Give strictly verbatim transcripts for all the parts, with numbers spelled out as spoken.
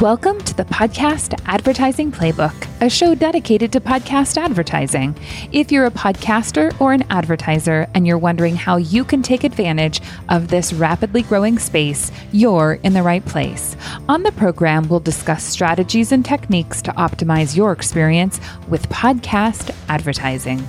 Welcome to the Podcast Advertising Playbook, a show dedicated to podcast advertising. If you're a podcaster or an advertiser and you're wondering how you can take advantage of this rapidly growing space, you're in the right place. On the program, we'll discuss strategies and techniques to optimize your experience with podcast advertising.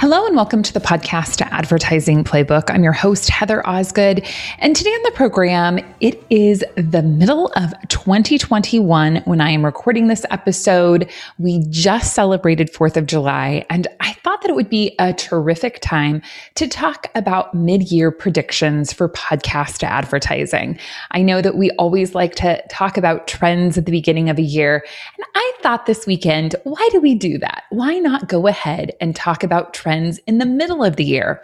Hello and welcome to the Podcast Advertising Playbook. I'm your host, Heather Osgood. And today on the program, it is the middle of twenty twenty-one when I am recording this episode. We just celebrated fourth of July, and I thought that it would be a terrific time to talk about mid-year predictions for podcast advertising. I know that we always like to talk about trends at the beginning of a year. And I thought this weekend, why do we do that? Why not go ahead and talk about trends in the middle of the year,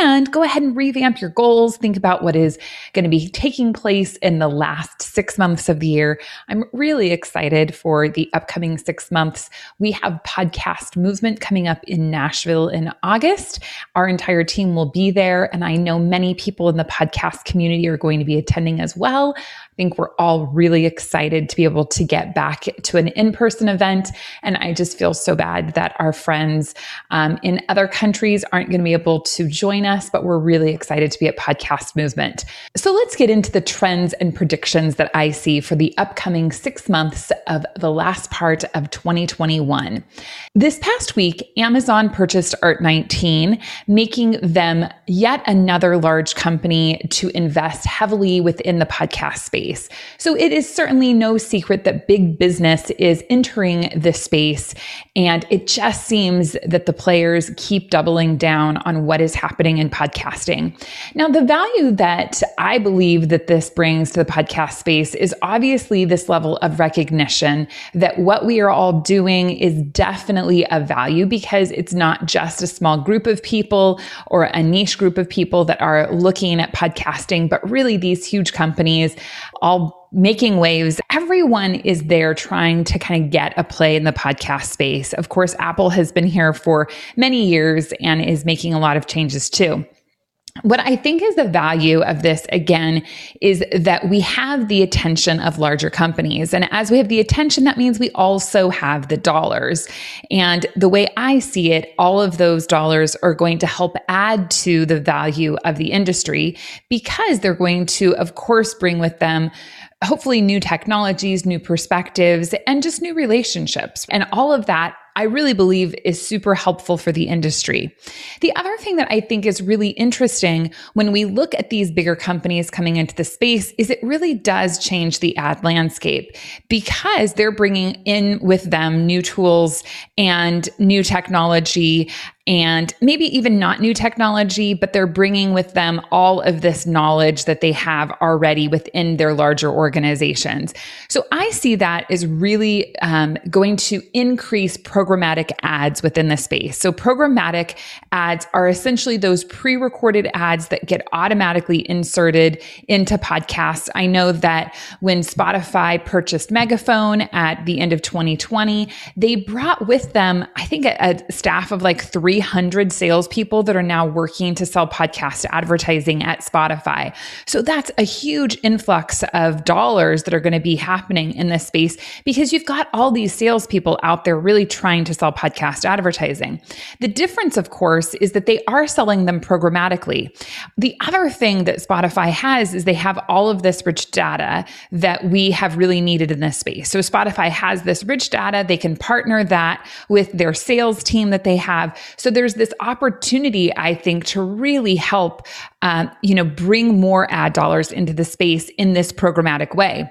and go ahead and revamp your goals. Think about what is going to be taking place in the last six months of the year. I'm really excited for the upcoming six months. We have Podcast Movement coming up in Nashville in August. Our entire team will be there, and I know many people in the podcast community are going to be attending as well. I think we're all really excited to be able to get back to an in-person event, and I just feel so bad that our friends um, in other countries aren't going to be able to join us, but we're really excited to be at Podcast Movement. So let's get into the trends and predictions that I see for the upcoming six months of the last part of twenty twenty-one. This past week, Amazon purchased Art nineteen, making them yet another large company to invest heavily within the podcast space. So it is certainly no secret that big business is entering this space, and it just seems that the players keep doubling down on what is happening in podcasting. Now, the value that I believe that this brings to the podcast space is obviously this level of recognition that what we are all doing is definitely a value, because it's not just a small group of people or a niche group of people that are looking at podcasting, but really these huge companies all making waves. Everyone is there trying to kind of get a play in the podcast space. Of course, Apple has been here for many years and is making a lot of changes too. What I think is the value of this, again, is that we have the attention of larger companies. And as we have the attention, that means we also have the dollars. And the way I see it, all of those dollars are going to help add to the value of the industry, because they're going to, of course, bring with them hopefully new technologies, new perspectives, and just new relationships. And all of that, I really believe, is super helpful for the industry. The other thing that I think is really interesting when we look at these bigger companies coming into the space is it really does change the ad landscape, because they're bringing in with them new tools and new technology, and maybe even not new technology, but they're bringing with them all of this knowledge that they have already within their larger organizations. So I see that as really um, going to increase programmatic ads within the space. So programmatic ads are essentially those pre-recorded ads that get automatically inserted into podcasts. I know that when Spotify purchased Megaphone at the end of twenty twenty, they brought with them, I think, a, a staff of like three three hundred salespeople that are now working to sell podcast advertising at Spotify. So that's a huge influx of dollars that are going to be happening in this space, because you've got all these salespeople out there really trying to sell podcast advertising. The difference, of course, is that they are selling them programmatically. The other thing that Spotify has is they have all of this rich data that we have really needed in this space. So Spotify has this rich data. They can partner that with their sales team that they have. So there's this opportunity, I think, to really help, um, you know, bring more ad dollars into the space in this programmatic way.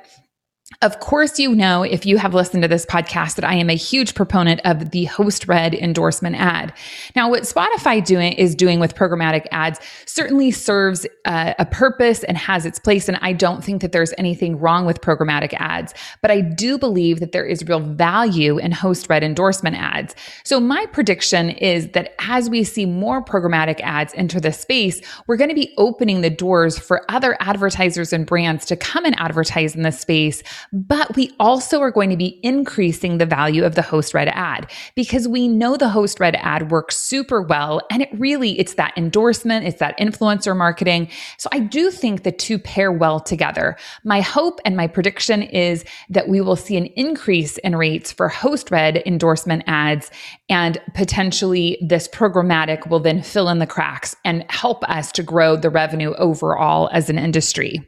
Of course, you know, if you have listened to this podcast, that I am a huge proponent of the host-read endorsement ad. Now, what Spotify doing is doing with programmatic ads certainly serves uh, a purpose and has its place, and I don't think that there's anything wrong with programmatic ads, but I do believe that there is real value in host-read endorsement ads. So my prediction is that as we see more programmatic ads enter the space, we're going to be opening the doors for other advertisers and brands to come and advertise in this space, But we also are going to be increasing the value of the host read ad, because we know the host read ad works super well. And it really, it's that endorsement, it's that influencer marketing. So I do think the two pair well together. My hope and my prediction is that we will see an increase in rates for host read endorsement ads, and potentially this programmatic will then fill in the cracks and help us to grow the revenue overall as an industry.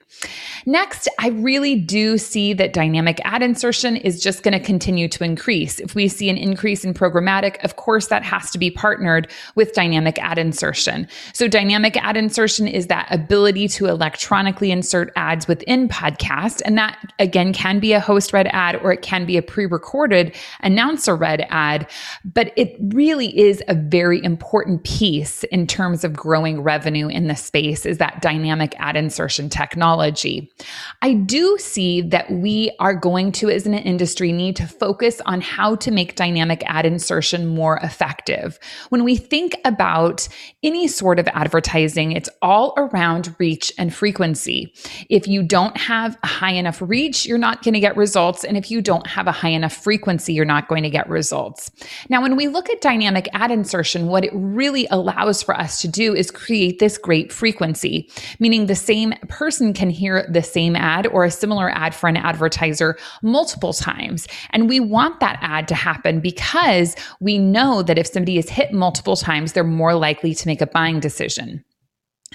Next, I really do see that dynamic ad insertion is just going to continue to increase. If we see an increase in programmatic, of course, that has to be partnered with dynamic ad insertion. So dynamic ad insertion is that ability to electronically insert ads within podcasts. And that, again, can be a host read ad, or it can be a pre-recorded announcer read ad. But it really is a very important piece in terms of growing revenue in this space, is that dynamic ad insertion technology. I do see that we are going to, as an industry, need to focus on how to make dynamic ad insertion more effective. When we think about any sort of advertising, it's all around reach and frequency. If you don't have a high enough reach, you're not going to get results. And if you don't have a high enough frequency, you're not going to get results. Now, when we look at dynamic ad insertion, what it really allows for us to do is create this great frequency, meaning the same person can hear the same ad or a similar ad for an advertiser multiple times. And we want that ad to happen because we know that if somebody is hit multiple times, they're more likely to make a buying decision.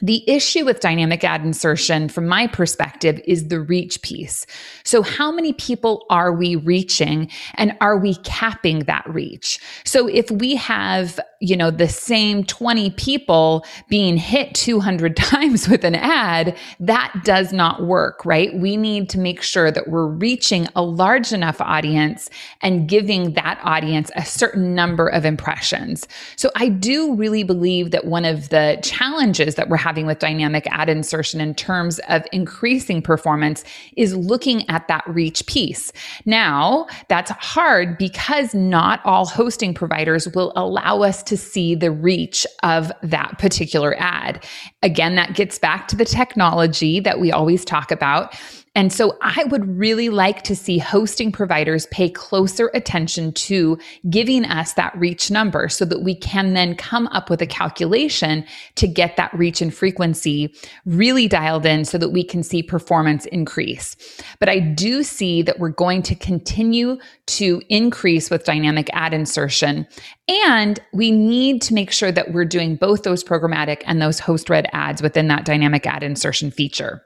The issue with dynamic ad insertion, from my perspective, is the reach piece. So how many people are we reaching, and are we capping that reach? So if we have, you know, the same twenty people being hit two hundred times with an ad, that does not work, right? We need to make sure that we're reaching a large enough audience and giving that audience a certain number of impressions. So I do really believe that one of the challenges that we're having having with dynamic ad insertion in terms of increasing performance is looking at that reach piece. Now, that's hard because not all hosting providers will allow us to see the reach of that particular ad. Again, that gets back to the technology that we always talk about. And so I would really like to see hosting providers pay closer attention to giving us that reach number, so that we can then come up with a calculation to get that reach and frequency really dialed in, so that we can see performance increase. But I do see that we're going to continue to increase with dynamic ad insertion. And we need to make sure that we're doing both those programmatic and those host read ads within that dynamic ad insertion feature.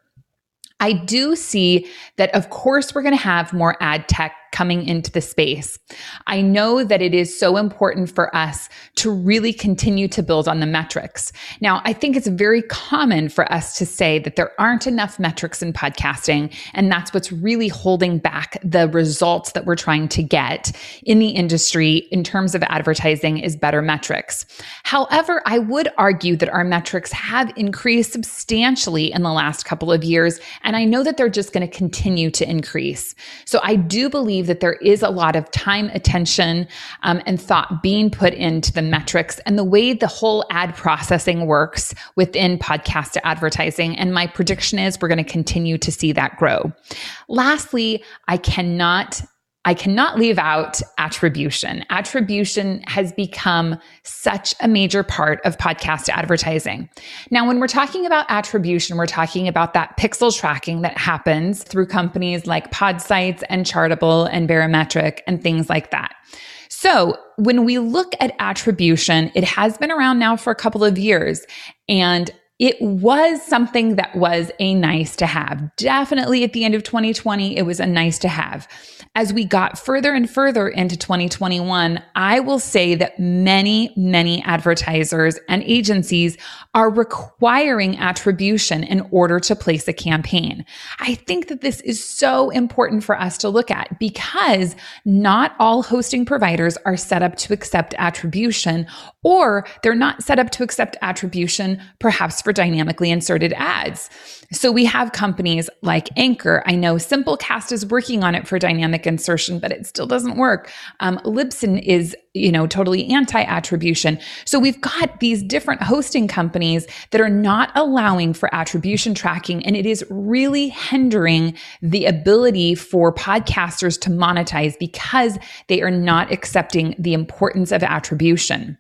I do see that, of course, we're going to have more ad tech coming into the space. I know that it is so important for us to really continue to build on the metrics. Now, I think it's very common for us to say that there aren't enough metrics in podcasting, and that's what's really holding back the results that we're trying to get in the industry in terms of advertising, is better metrics. However, I would argue that our metrics have increased substantially in the last couple of years, and I know that they're just going to continue to increase. So I do believe that there is a lot of time, attention, um, and thought being put into the metrics and the way the whole ad processing works within podcast advertising. And my prediction is we're going to continue to see that grow. Lastly, I cannot I cannot leave out attribution. Attribution has become such a major part of podcast advertising. Now, when we're talking about attribution, we're talking about that pixel tracking that happens through companies like PodSites and Chartable and Barometric and things like that. So when we look at attribution, it has been around now for a couple of years, and it was something that was a nice to have. Definitely at the end of twenty twenty, it was a nice to have. As we got further and further into twenty twenty-one, I will say that many, many advertisers and agencies are requiring attribution in order to place a campaign. I think that this is so important for us to look at, because not all hosting providers are set up to accept attribution, or they're not set up to accept attribution perhaps for dynamically inserted ads. So we have companies like Anchor. I know Simplecast is working on it for dynamic insertion, but it still doesn't work. Um, Libsyn is, you know, totally anti-attribution. So we've got these different hosting companies that are not allowing for attribution tracking, and it is really hindering the ability for podcasters to monetize because they are not accepting the importance of attribution.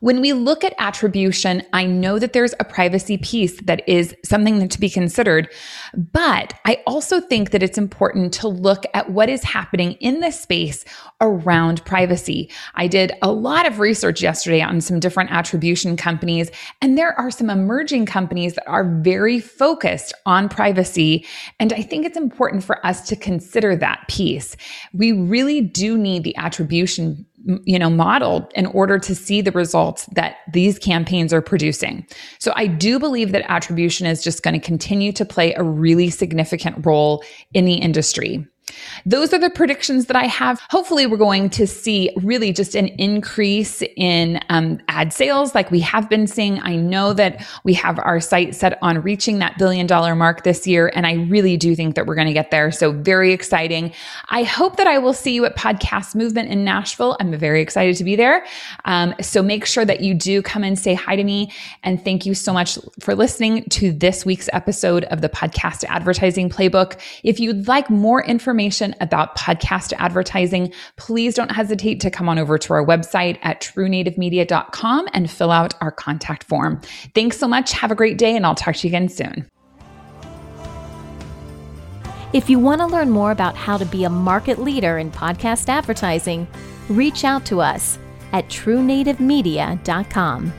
When we look at attribution, I know that there's a privacy piece that is something to be considered, but I also think that it's important to look at what is happening in this space around privacy. I did a lot of research yesterday on some different attribution companies, and there are some emerging companies that are very focused on privacy, and I think it's important for us to consider that piece. We really do need the attribution you know, model in order to see the results that these campaigns are producing. So I do believe that attribution is just going to continue to play a really significant role in the industry. Those are the predictions that I have. Hopefully we're going to see really just an increase in um, ad sales like we have been seeing. I know that we have our site set on reaching that billion dollar mark this year, and I really do think that we're going to get there. So very exciting. I hope that I will see you at Podcast Movement in Nashville. I'm very excited to be there. Um, so make sure that you do come and say hi to me. And thank you so much for listening to this week's episode of the Podcast Advertising Playbook. If you'd like more information about podcast advertising, please don't hesitate to come on over to our website at true native media dot com and fill out our contact form. Thanks so much. Have a great day, and I'll talk to you again soon. If you want to learn more about how to be a market leader in podcast advertising, reach out to us at true native media dot com.